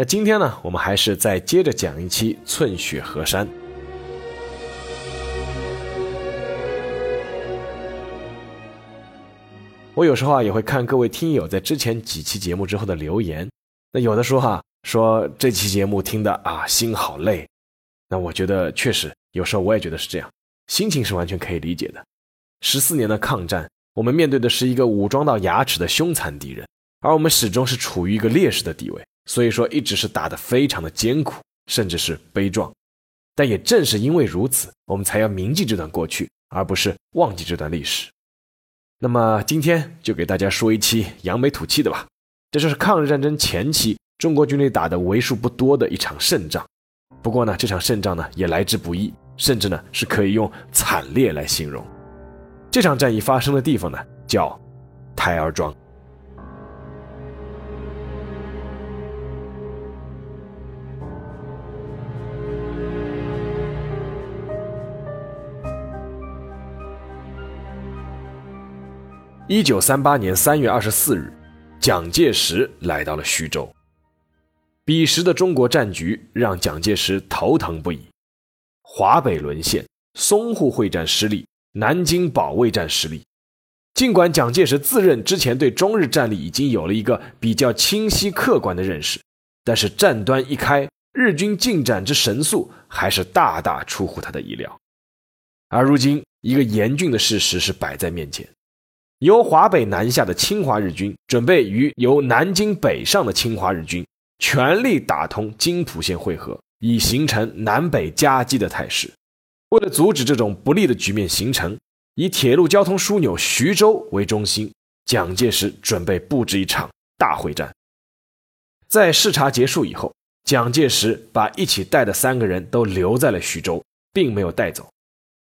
那今天呢，我们还是再接着讲一期寸雪河山。我有时候也会看各位听友在之前几期节目之后的留言，那有的说说这期节目听的心好累。那我觉得确实，有时候我也觉得是这样，心情是完全可以理解的。14年的抗战，我们面对的是一个武装到牙齿的凶残敌人，而我们始终是处于一个劣势的地位，所以说一直是打得非常的艰苦，甚至是悲壮。但也正是因为如此，我们才要铭记这段过去，而不是忘记这段历史。那么今天就给大家说一期扬眉吐气的吧，这就是抗日战争前期中国军队打的为数不多的一场胜仗。不过呢，这场胜仗呢也来之不易，甚至呢是可以用惨烈来形容。这场战役发生的地方呢叫台儿庄。1938年3月24日，蒋介石来到了徐州。彼时的中国战局让蒋介石头疼不已。华北沦陷，淞沪会战失利，南京保卫战失利。尽管蒋介石自认之前对中日战力已经有了一个比较清晰客观的认识，但是战端一开，日军进展之神速还是大大出乎他的意料。而如今，一个严峻的事实是摆在面前。由华北南下的侵华日军准备与由南京北上的侵华日军全力打通津浦线会合，以形成南北夹击的态势。为了阻止这种不利的局面形成，以铁路交通枢纽徐州为中心，蒋介石准备布置一场大会战。在视察结束以后，蒋介石把一起带的3个人都留在了徐州，并没有带走。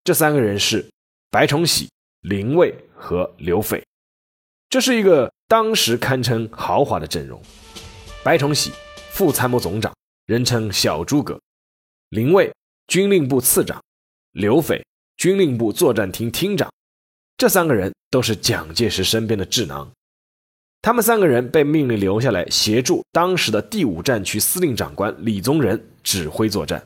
这3个人是白崇禧、林蔚和刘斐。这是一个当时堪称豪华的阵容。白崇禧副参谋总长，人称小诸葛；林蔚军令部次长；刘斐军令部作战厅厅长。这3个人都是蒋介石身边的智囊。他们3个人被命令留下来协助当时的第5战区司令长官李宗仁指挥作战。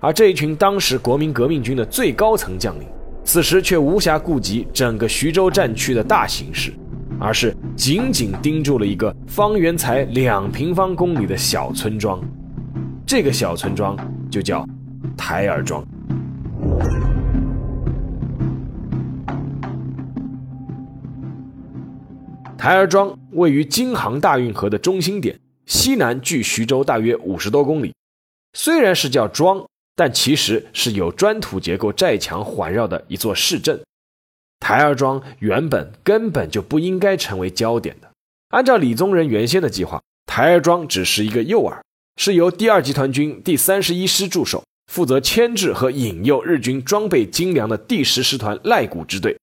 而这一群当时国民革命军的最高层将领，此时却无暇顾及整个徐州战区的大形势，而是紧紧盯住了一个方圆才2平方公里的小村庄。这个小村庄就叫台儿庄。台儿庄位于京杭大运河的中心点，西南距徐州大约50多公里。虽然是叫庄，但其实是有砖土结构寨墙环绕的一座市镇。台儿庄原本根本就不应该成为焦点的。按照李宗仁原先的计划，台儿庄只是一个诱饵，是由第2集团军第31师驻守，负责牵制和引诱日军装备精良的第10师团赖谷支队。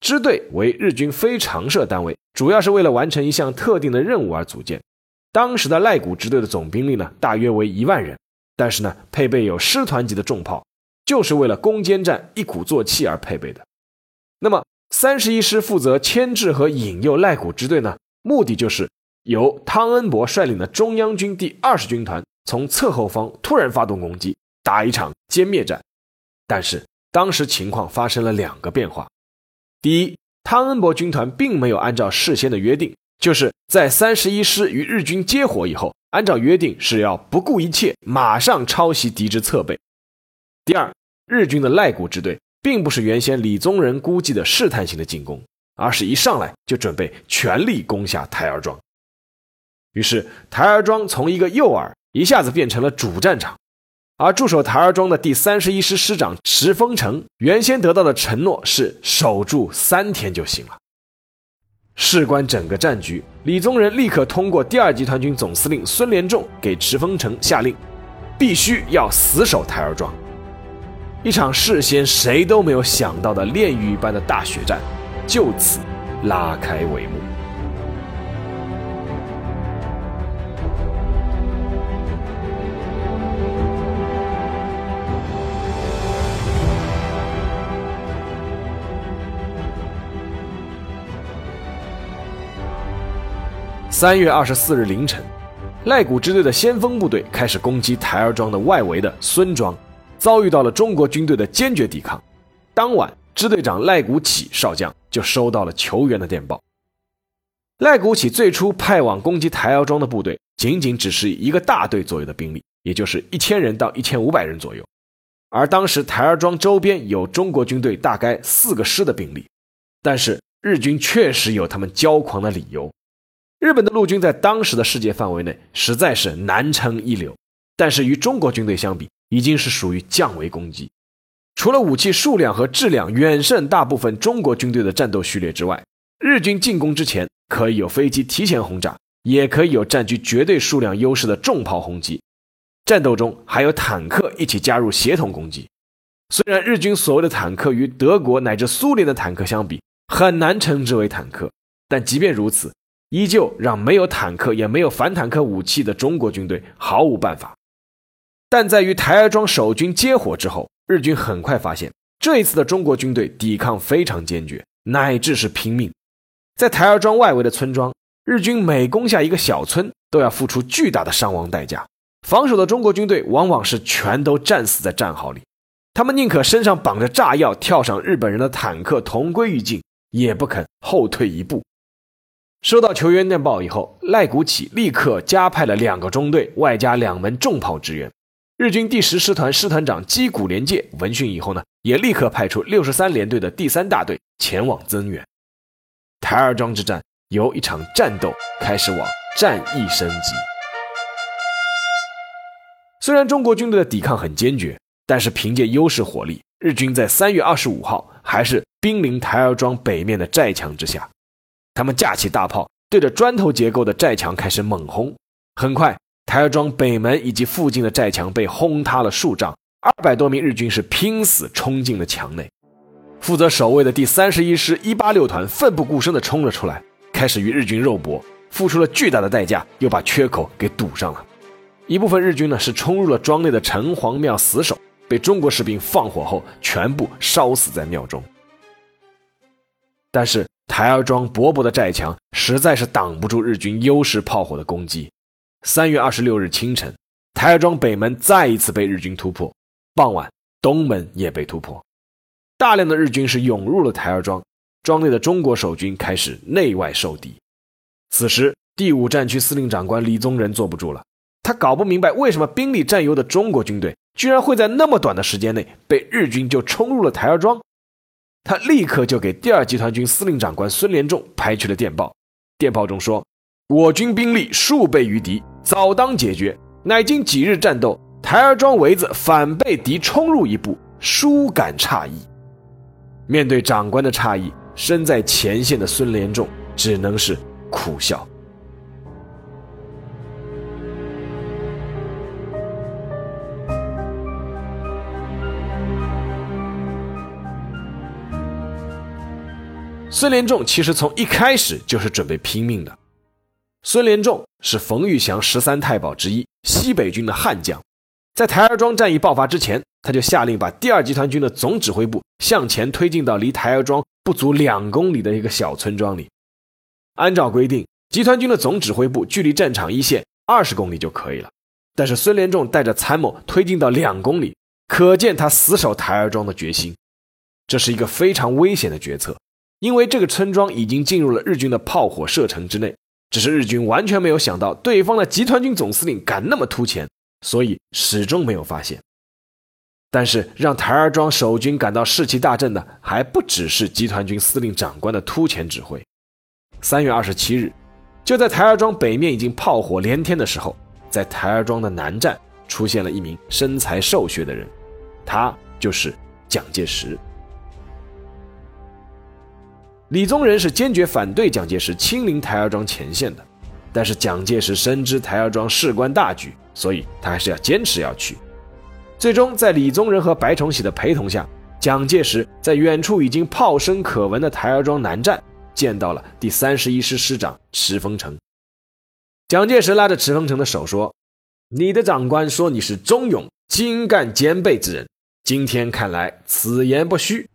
支队为日军非常设单位，主要是为了完成一项特定的任务而组建。当时的赖谷支队的总兵力呢，大约为1万人。但是呢，配备有师团级的重炮，就是为了攻坚战一鼓作气而配备的。那么31师负责牵制和引诱赖谷支队呢，目的就是由汤恩伯率领的中央军第20军团从侧后方突然发动攻击，打一场歼灭战。但是当时情况发生了2个变化。第一，汤恩伯军团并没有按照事先的约定，就是在31师与日军接火以后，按照约定是要不顾一切马上抄袭敌之侧背。第二，日军的赖谷支队并不是原先李宗仁估计的试探性的进攻，而是一上来就准备全力攻下台儿庄。于是台儿庄从一个诱饵一下子变成了主战场。而驻守台儿庄的第31师师长石峰城原先得到的承诺是守住3天就行了。事关整个战局，李宗仁立刻通过第二集团军总司令孙连仲给池峰城下令，必须要死守台儿庄。一场事先谁都没有想到的炼狱般的大血战就此拉开帷幕。3月24日凌晨，赖古支队的先锋部队开始攻击台儿庄的外围的孙庄，遭遇到了中国军队的坚决抵抗。当晚，支队长赖古启少将就收到了求援的电报。赖古启最初派往攻击台儿庄的部队仅仅只是一个大队左右的兵力，也就是1000人到1500人左右，而当时台儿庄周边有中国军队大概4个师的兵力。但是日军确实有他们骄狂的理由，日本的陆军在当时的世界范围内实在是难称一流，但是与中国军队相比已经是属于降维攻击。除了武器数量和质量远胜大部分中国军队的战斗序列之外，日军进攻之前可以有飞机提前轰炸，也可以有占据绝对数量优势的重炮轰击，战斗中还有坦克一起加入协同攻击。虽然日军所谓的坦克与德国乃至苏联的坦克相比很难称之为坦克，但即便如此，依旧让没有坦克也没有反坦克武器的中国军队毫无办法。但在与台儿庄守军接火之后，日军很快发现这一次的中国军队抵抗非常坚决，乃至是拼命。在台儿庄外围的村庄，日军每攻下一个小村都要付出巨大的伤亡代价，防守的中国军队往往是全都战死在战壕里，他们宁可身上绑着炸药跳上日本人的坦克同归于尽，也不肯后退一步。收到求援电报以后，赖古启立刻加派了2个中队外加2门重炮支援。日军第10师团师团长矶谷廉介闻讯以后呢，也立刻派出63联队的第3大队前往增援。台儿庄之战由一场战斗开始往战役升级。虽然中国军队的抵抗很坚决，但是凭借优势火力，日军在3月25号还是兵临台儿庄北面的寨墙之下。他们架起大炮，对着砖头结构的寨墙开始猛轰。很快，台儿庄北门以及附近的寨墙被轰塌了数丈，200多名日军是拼死冲进了墙内。负责守卫的第31师186团奋不顾身地冲了出来，开始与日军肉搏，付出了巨大的代价，又把缺口给堵上了。一部分日军呢是冲入了庄内的城隍庙死守，被中国士兵放火后全部烧死在庙中。但是台儿庄薄薄的寨墙实在是挡不住日军优势炮火的攻击。3月26日清晨，台儿庄北门再一次被日军突破，傍晚东门也被突破。大量的日军是涌入了台儿庄，庄内的中国守军开始内外受敌。此时，第5战区司令长官李宗仁坐不住了，他搞不明白为什么兵力占优的中国军队居然会在那么短的时间内被日军就冲入了台儿庄。他立刻就给第2集团军司令长官孙连仲拍去了电报，电报中说，我军兵力数倍于敌，早当解决，乃经几日战斗，台儿庄围子反被敌冲入一步，殊感诧异。面对长官的诧异，身在前线的孙连仲只能是苦笑。孙连仲其实从一开始就是准备拼命的。孙连仲是冯玉祥13太保之一，西北军的悍将。在台儿庄战役爆发之前，他就下令把第2集团军的总指挥部向前推进到离台儿庄不足2公里的一个小村庄里。按照规定，集团军的总指挥部距离战场一线20公里就可以了，但是孙连仲带着参谋推进到2公里，可见他死守台儿庄的决心。这是一个非常危险的决策，因为这个村庄已经进入了日军的炮火射程之内，只是日军完全没有想到对方的集团军总司令敢那么突前，所以始终没有发现。但是让台儿庄守军感到士气大振的还不只是集团军司令长官的突前指挥。3月27日，就在台儿庄北面已经炮火连天的时候，在台儿庄的南站出现了一名身材瘦削的人，他就是蒋介石。李宗仁是坚决反对蒋介石亲临台儿庄前线的，但是蒋介石深知台儿庄事关大局，所以他还是要坚持要去。最终在李宗仁和白崇禧的陪同下，蒋介石在远处已经炮声可闻的台儿庄南站见到了第31师师长池风诚。蒋介石拉着池风诚的手说，你的长官说你是忠勇精干兼备之人，今天看来此言不虚。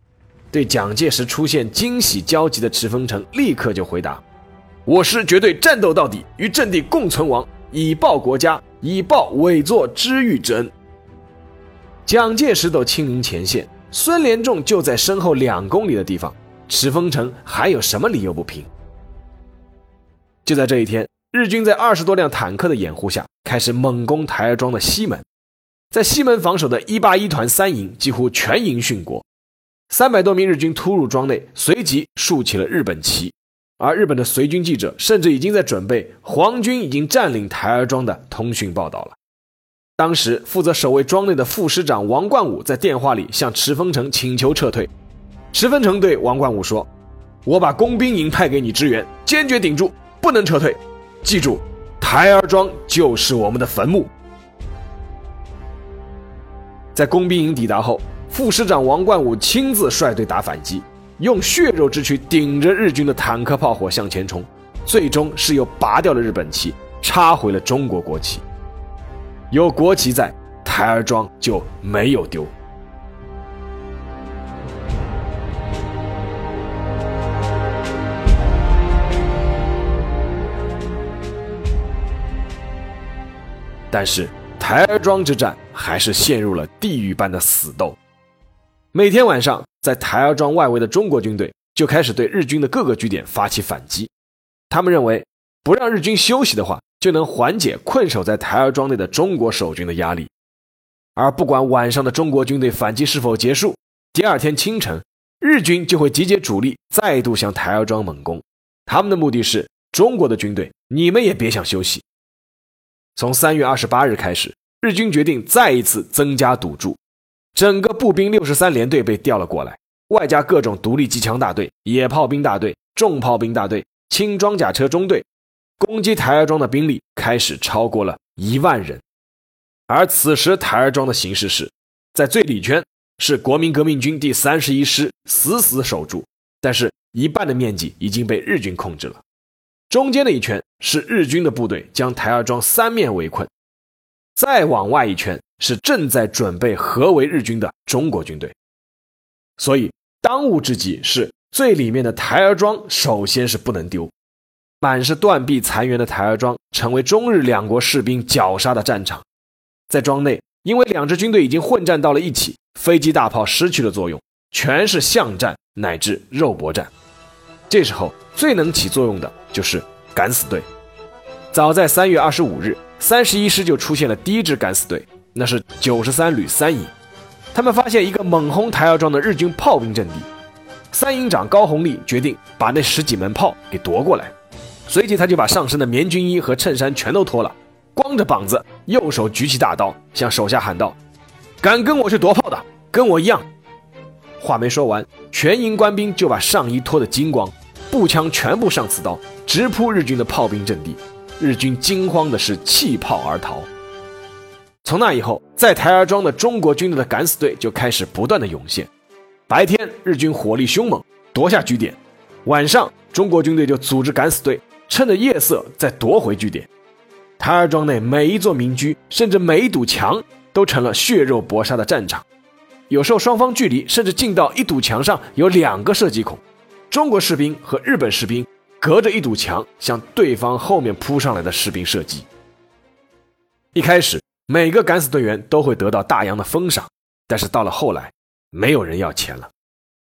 对蒋介石出现惊喜焦急的池风诚立刻就回答，我师绝对战斗到底，与阵地共存亡，以报国家，以报委座知遇之恩。蒋介石都亲临前线，孙连仲就在身后2公里的地方，池风诚还有什么理由不平？就在这一天，日军在20多辆坦克的掩护下开始猛攻台儿庄的西门。在西门防守的181团三营几乎全营殉国，300多名日军突入庄内，随即竖起了日本旗，而日本的随军记者甚至已经在准备皇军已经占领台儿庄的通讯报道了。当时负责守卫庄内的副师长王冠武在电话里向池风诚请求撤退。池风诚对王冠武说，我把工兵营派给你支援，坚决顶住，不能撤退，记住，台儿庄就是我们的坟墓。在工兵营抵达后，副师长王冠武亲自率队打反击，用血肉之躯顶着日军的坦克炮火向前冲，最终是又拔掉了日本旗，插回了中国国旗。有国旗在，台儿庄就没有丢。但是台儿庄之战还是陷入了地狱般的死斗。每天晚上，在台儿庄外围的中国军队就开始对日军的各个据点发起反击。他们认为，不让日军休息的话，就能缓解困守在台儿庄内的中国守军的压力。而不管晚上的中国军队反击是否结束，第二天清晨，日军就会集结主力，再度向台儿庄猛攻。他们的目的是，中国的军队，你们也别想休息。从3月28日开始，日军决定再一次增加赌注，整个步兵63联队被调了过来，外加各种独立机枪大队、野炮兵大队、重炮兵大队、轻装甲车中队，攻击台儿庄的兵力开始超过了1万人。而此时台儿庄的形势是，在最里圈是国民革命军第31师死死守住，但是一半的面积已经被日军控制了。中间的一圈是日军的部队将台儿庄3面围困，再往外一圈是正在准备合围日军的中国军队。所以当务之急是最里面的台儿庄首先是不能丢。满是断壁残垣的台儿庄成为中日两国士兵绞杀的战场。在庄内，因为两支军队已经混战到了一起，飞机大炮失去了作用，全是巷战乃至肉搏战。这时候最能起作用的就是敢死队。早在3月25日，31师就出现了第一支敢死队，那是93旅3营。他们发现一个猛轰台儿庄的日军炮兵阵地，三营长高鸿利决定把那10几门炮给夺过来，随即他就把上身的棉军衣和衬衫全都脱了，光着膀子，右手举起大刀，向手下喊道：“敢跟我去夺炮的，跟我一样！”话没说完，全营官兵就把上衣脱得精光，步枪全部上刺刀，直扑日军的炮兵阵地。日军惊慌的是弃炮而逃。从那以后，在台儿庄的中国军队的敢死队就开始不断的涌现。白天日军火力凶猛，夺下据点；晚上中国军队就组织敢死队，趁着夜色再夺回据点。台儿庄内每一座民居，甚至每一堵墙，都成了血肉搏杀的战场。有时候双方距离甚至近到一堵墙上有2个射击孔，中国士兵和日本士兵隔着一堵墙向对方后面扑上来的士兵射击。一开始每个敢死队员都会得到大洋的封赏，但是到了后来没有人要钱了。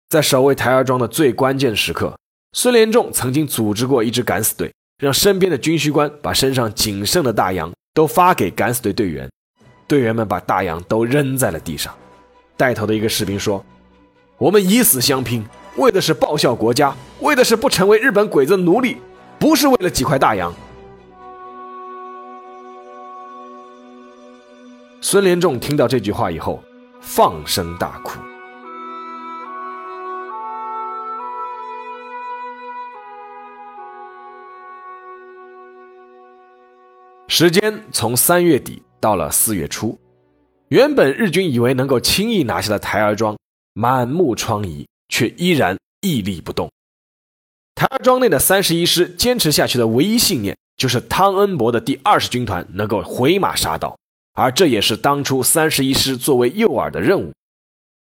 在守卫台儿庄的最关键时刻，孙连仲曾经组织过一支敢死队，让身边的军需官把身上仅剩的大洋都发给敢死队队员，队员们把大洋都扔在了地上。带头的一个士兵说，我们以死相拼，为的是报效国家，为的是不成为日本鬼子奴隶，不是为了几块大洋。孙连仲听到这句话以后放声大哭。时间从3月底到了4月初，原本日军以为能够轻易拿下的台儿庄，满目疮痍，却依然屹立不动。台儿庄内的31师坚持下去的唯一信念，就是汤恩伯的第20军团能够回马杀到，而这也是当初31师作为诱饵的任务。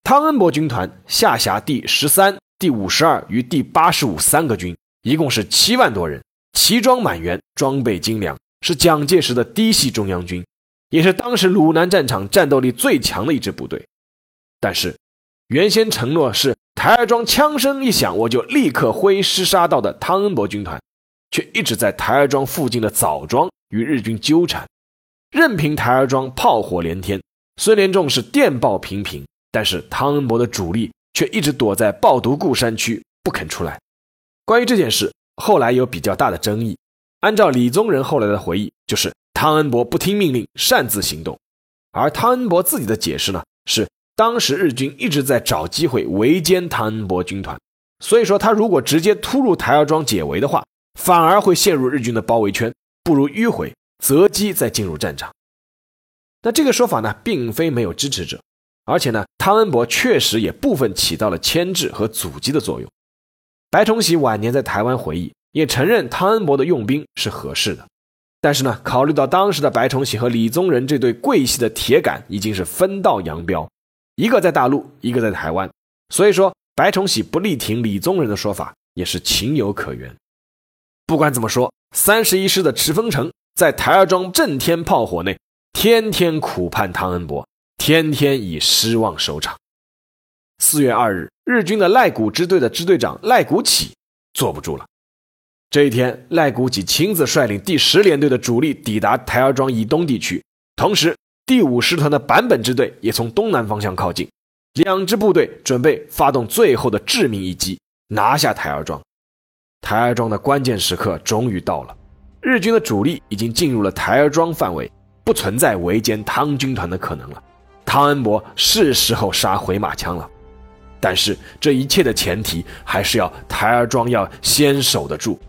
汤恩伯军团下辖第13、第52与第853个军，一共是7万多人，齐装满员，装备精良，是蒋介石的嫡系中央军，也是当时鲁南战场战斗力最强的一支部队。但是原先承诺是台儿庄枪声一响我就立刻挥师杀到的汤恩伯军团，却一直在台儿庄附近的枣庄与日军纠缠，任凭台儿庄炮火连天，孙连仲是电报频频，但是汤恩伯的主力却一直躲在抱独固山区不肯出来。关于这件事后来有比较大的争议，按照李宗仁后来的回忆，就是汤恩伯不听命令擅自行动，而汤恩伯自己的解释呢，是当时日军一直在找机会围歼汤恩伯军团，所以说他如果直接突入台儿庄解围的话，反而会陷入日军的包围圈，不如迂回择机再进入战场。那这个说法呢，并非没有支持者，而且呢，汤恩伯确实也部分起到了牵制和阻击的作用。白崇禧晚年在台湾回忆，也承认汤恩伯的用兵是合适的，但是呢，考虑到当时的白崇禧和李宗仁这对桂系的铁杆已经是分道扬镳，一个在大陆，一个在台湾，所以说白崇禧不力挺李宗仁的说法也是情有可原。不管怎么说，31师的池峰城在台儿庄震天炮火内，天天苦盼汤恩伯，天天以失望收场。4月2日，日军的赖谷支队的支队长赖谷启坐不住了。这一天，赖谷启亲自率领第10联队的主力抵达台儿庄以东地区，同时第5师团的坂本支队也从东南方向靠近，两支部队准备发动最后的致命一击，拿下台儿庄。台儿庄的关键时刻终于到了，日军的主力已经进入了台儿庄范围，不存在围歼汤军团的可能了，汤恩伯是时候杀回马枪了。但是这一切的前提还是要台儿庄要先守得住。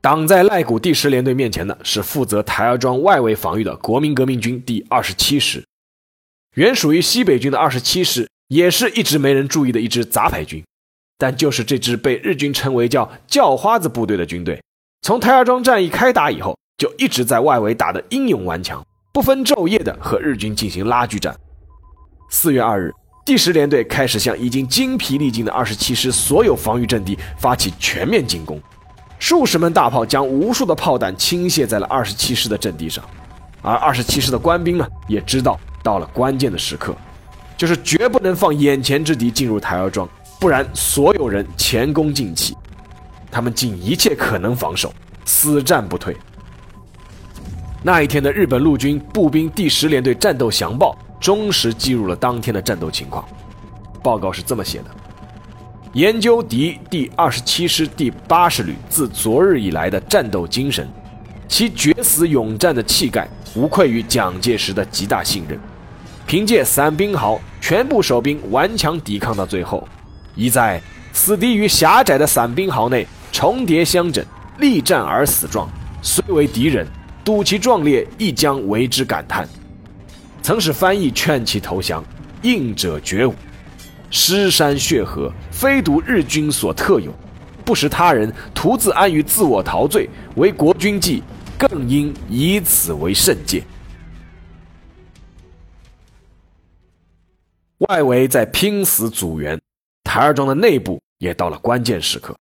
挡在赖谷第10联队面前的是负责台儿庄外围防御的国民革命军第27师。原属于西北军的27师也是一直没人注意的一支杂牌军，但就是这支被日军称为叫叫花子部队的军队，从台儿庄战役开打以后就一直在外围打得英勇顽强，不分昼夜的和日军进行拉锯战。4月2日，第10联队开始向已经精疲力尽的27师所有防御阵地发起全面进攻，数十门大炮将无数的炮弹倾泻在了27师的阵地上，而27师的官兵呢，也知道到了关键的时刻，就是绝不能放眼前之敌进入台儿庄，不然所有人前功尽弃。他们尽一切可能防守，死战不退。那一天的日本陆军步兵第10联队战斗详报忠实记录了当天的战斗情况，报告是这么写的：研究敌第27师第80旅自昨日以来的战斗精神，其决死勇战的气概无愧于蒋介石的极大信任，凭借散兵壕全部守兵顽强抵抗到最后，一在死敌于狭窄的散兵壕内重叠相枕，力战而死状，虽为敌人，睹其壮烈，亦将为之感叹。曾使翻译劝其投降，应者绝伍，尸山血河，非独日军所特有，不识他人，徒自安于自我陶醉，为国军计，更应以此为慎戒。外围在拼死阻援，台儿庄的内部也到了关键时刻。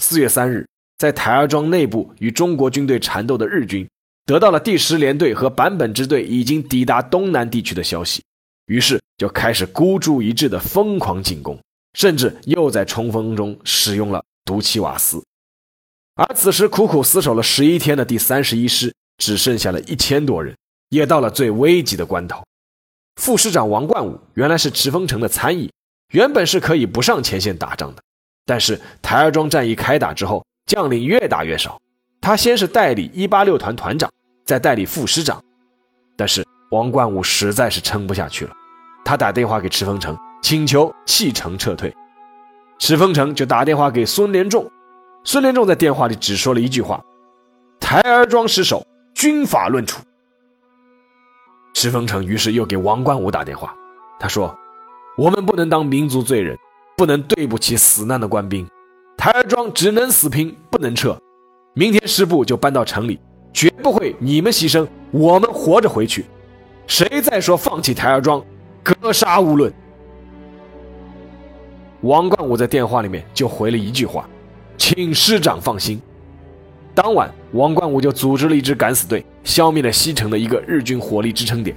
4月3日，在台儿庄内部与中国军队缠斗的日军，得到了第10联队和坂本支队已经抵达东南地区的消息，于是就开始孤注一掷的疯狂进攻，甚至又在冲锋中使用了毒气瓦斯。而此时苦苦死守了11天的第31师只剩下了1000多人，也到了最危急的关头。副师长王冠武原来是池峰城的参议，原本是可以不上前线打仗的，但是台儿庄战役开打之后，将领越打越少，他先是代理186团团长，再代理副师长。但是王冠武实在是撑不下去了，他打电话给池峰城，请求弃城撤退。池峰城就打电话给孙连仲，孙连仲在电话里只说了一句话：台儿庄失守，军法论处。石峰城于是又给王冠武打电话，他说，我们不能当民族罪人，不能对不起死难的官兵，台儿庄只能死拼，不能撤，明天师部就搬到城里，绝不会你们牺牲我们活着回去，谁再说放弃台儿庄，格杀勿论。王冠武在电话里面就回了一句话，请师长放心。当晚王冠武就组织了一支敢死队，消灭了西城的一个日军火力支撑点。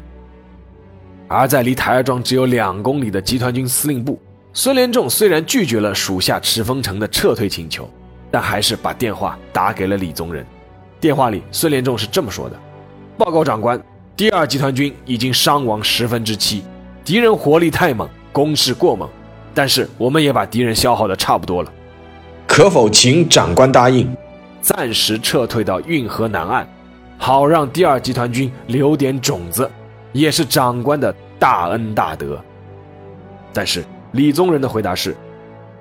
而在离台儿庄只有2公里的集团军司令部，孙连仲虽然拒绝了属下赤峰城的撤退请求，但还是把电话打给了李宗仁。电话里孙连仲是这么说的，报告长官，第2集团军已经伤亡7/10，敌人火力太猛，攻势过猛，但是我们也把敌人消耗的差不多了，可否请长官答应暂时撤退到运河南岸，好让第2集团军留点种子，也是长官的大恩大德。但是李宗仁的回答是，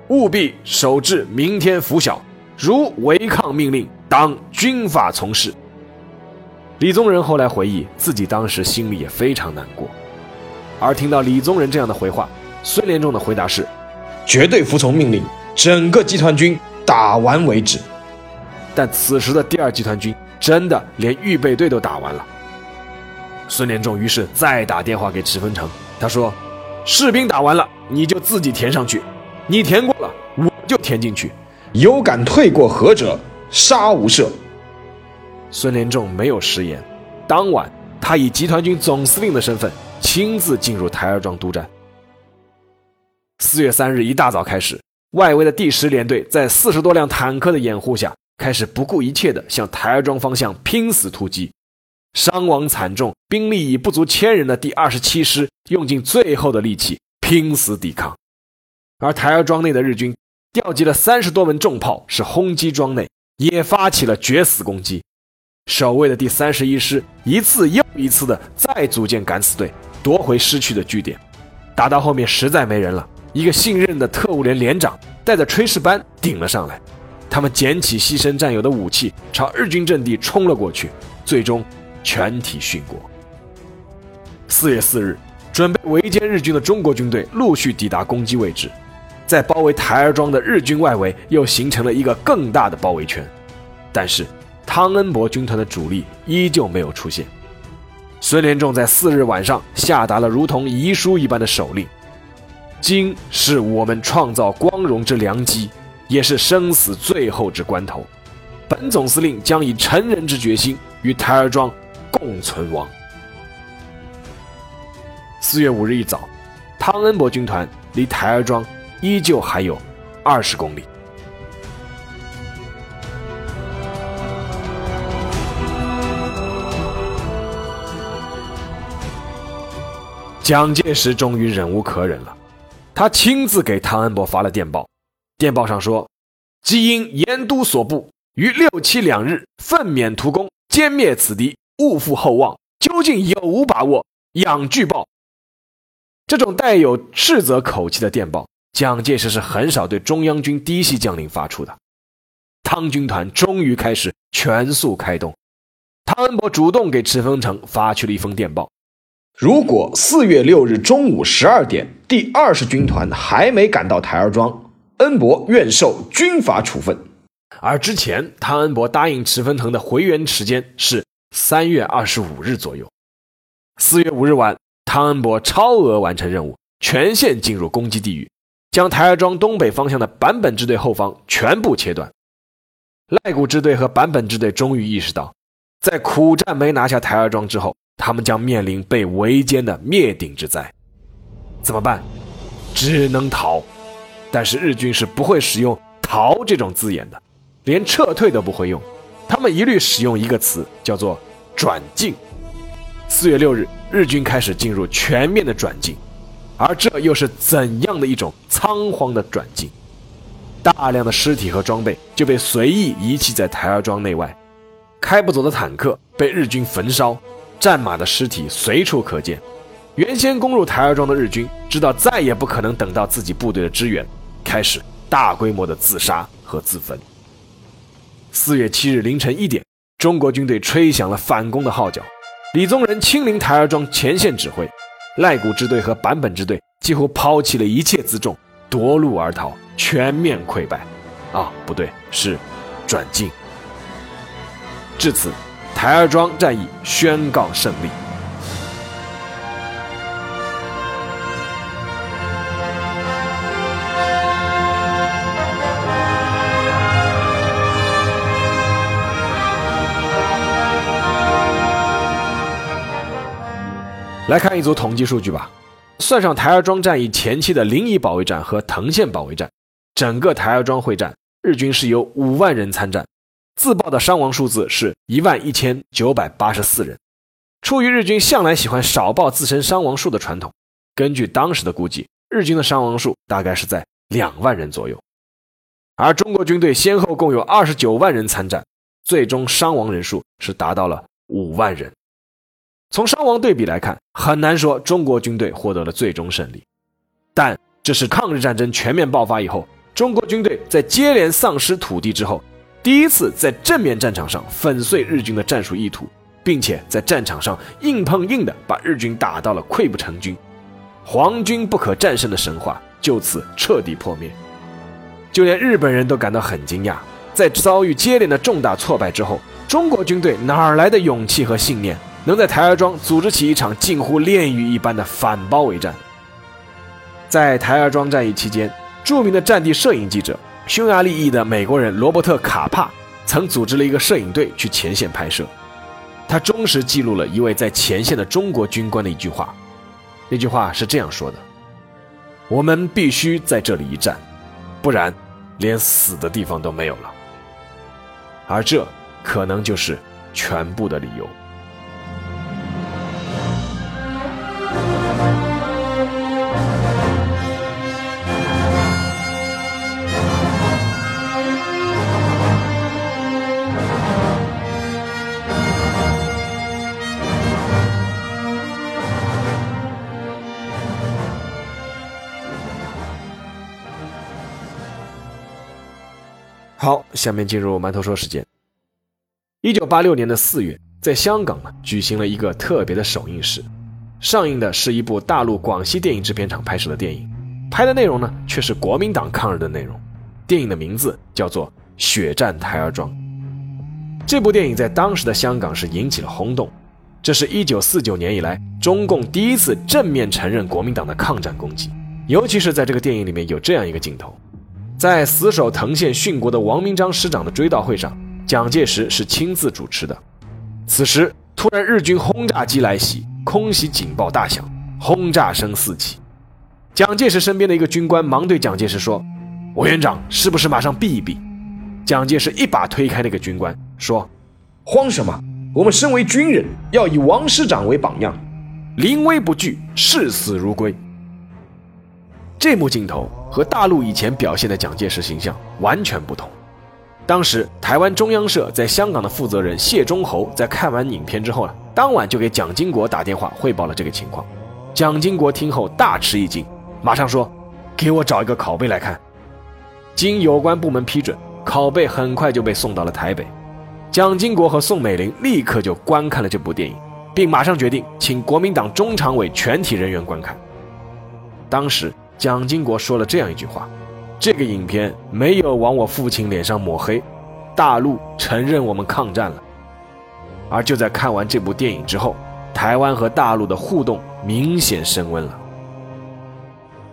务必守至明天拂晓，如违抗命令，当军法从事。李宗仁后来回忆，自己当时心里也非常难过。而听到李宗仁这样的回话，孙连仲的回答是，绝对服从命令，整个集团军打完为止。但此时的第2集团军真的连预备队都打完了。孙连仲于是再打电话给赤峰城，他说，士兵打完了，你就自己填上去，你填过了，我就填进去，有敢退过河者，杀无赦。孙连仲没有食言，当晚他以集团军总司令的身份亲自进入台儿庄督战。4月3日一大早开始，外围的第10联队在40多辆坦克的掩护下，开始不顾一切地向台儿庄方向拼死突击。伤亡惨重，兵力已不足1000人的第27师用尽最后的力气拼死抵抗。而台儿庄内的日军调集了30多门重炮，是轰击庄内，也发起了决死攻击。守卫的第31师一次又一次地再组建敢死队，夺回失去的据点。打到后面实在没人了，一个信任的特务连连长带着炊事班顶了上来。他们捡起牺牲战友的武器，朝日军阵地冲了过去，最终全体殉国。4月4日，准备围歼日军的中国军队陆续抵达攻击位置，在包围台儿庄的日军外围又形成了一个更大的包围圈。但是汤恩伯军团的主力依旧没有出现。孙连仲在4日晚上下达了如同遗书一般的手令，今是我们创造光荣之良机，也是生死最后之关头，本总司令将以成人之决心与台儿庄共存亡。4月5日一早，汤恩伯军团离台儿庄依旧还有20公里。蒋介石终于忍无可忍了，他亲自给汤恩伯发了电报。电报上说，即因盐都所部于6、7两日奋勉图功，歼灭此敌，勿负厚望，究竟有无把握，仰据报。这种带有斥责口气的电报，蒋介石是很少对中央军嫡系将领发出的。汤军团终于开始全速开动，汤恩伯主动给赤峰城发去了一封电报，如果4月6日中午12点第20军团还没赶到台儿庄，恩伯愿受军法处分。而之前汤恩伯答应赤峰城的回援时间是3月25日左右。4月5日晚，汤恩伯超额完成任务，全线进入攻击地域，将台儿庄东北方向的坂本支队后方全部切断。赖谷支队和坂本支队终于意识到，在苦战没拿下台儿庄之后，他们将面临被围歼的灭顶之灾。怎么办？只能逃。但是日军是不会使用逃这种字眼的，连撤退都不会用，他们一律使用一个词，叫做转进。4月6日，日军开始进入全面的转进，而这又是怎样的一种仓皇的转进？大量的尸体和装备就被随意遗弃在台儿庄内外，开不走的坦克被日军焚烧，战马的尸体随处可见。原先攻入台儿庄的日军知道再也不可能等到自己部队的支援，开始大规模的自杀和自焚。4月7日凌晨1点，中国军队吹响了反攻的号角，李宗仁亲临台儿庄前线指挥，赖谷支队和坂本支队几乎抛弃了一切辎重，夺路而逃，全面溃败。不对，是转进。至此，台儿庄战役宣告胜利。来看一组统计数据吧。算上台儿庄战役前期的临沂保卫战和藤县保卫战，整个台儿庄会战日军是有5万人参战，自曝的伤亡数字是11984人。出于日军向来喜欢少报自身伤亡数的传统，根据当时的估计，日军的伤亡数大概是在2万人左右。而中国军队先后共有29万人参战，最终伤亡人数是达到了5万人。从伤亡对比来看，很难说中国军队获得了最终胜利，但这是抗日战争全面爆发以后，中国军队在接连丧失土地之后，第一次在正面战场上粉碎日军的战术意图，并且在战场上硬碰硬地把日军打到了溃不成军，皇军不可战胜的神话就此彻底破灭。就连日本人都感到很惊讶，在遭遇接连的重大挫败之后，中国军队哪来的勇气和信念，能在台儿庄组织起一场近乎炼狱一般的反包围战。在台儿庄战役期间，著名的战地摄影记者、匈牙利裔的美国人罗伯特·卡帕曾组织了一个摄影队去前线拍摄，他忠实记录了一位在前线的中国军官的一句话，那句话是这样说的：我们必须在这里一战，不然连死的地方都没有了。而这可能就是全部的理由。好，下面进入馒头说时间。1986年的4月，在香港举行了一个特别的首映式，上映的是一部大陆广西电影制片厂拍摄的电影，拍的内容呢却是国民党抗日的内容。电影的名字叫做《血战台儿庄》。这部电影在当时的香港是引起了轰动，这是1949年以来中共第一次正面承认国民党的抗战功绩，尤其是在这个电影里面有这样一个镜头。在死守藤县殉国的王明章师长的追悼会上，蒋介石是亲自主持的。此时突然日军轰炸机来袭，空袭警报大响，轰炸声四起。蒋介石身边的一个军官忙对蒋介石说：委员长，是不是马上避一避？蒋介石一把推开那个军官说：慌什么，我们身为军人，要以王师长为榜样，临危不惧，视死如归。这幕镜头和大陆以前表现的蒋介石形象完全不同。当时台湾中央社在香港的负责人谢忠侯在看完影片之后当晚就给蒋经国打电话汇报了这个情况。蒋经国听后大吃一惊，马上说：给我找一个拷贝来看。经有关部门批准，拷贝很快就被送到了台北。蒋经国和宋美龄立刻就观看了这部电影，并马上决定请国民党中常委全体人员观看。当时蒋经国说了这样一句话：这个影片没有往我父亲脸上抹黑，大陆承认我们抗战了。而就在看完这部电影之后，台湾和大陆的互动明显升温了。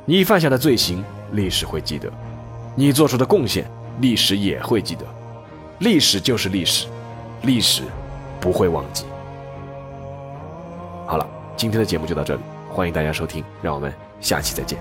你犯下的罪行，历史会记得；你做出的贡献，历史也会记得。历史就是历史，历史不会忘记。好了，今天的节目就到这里，欢迎大家收听，让我们下期再见。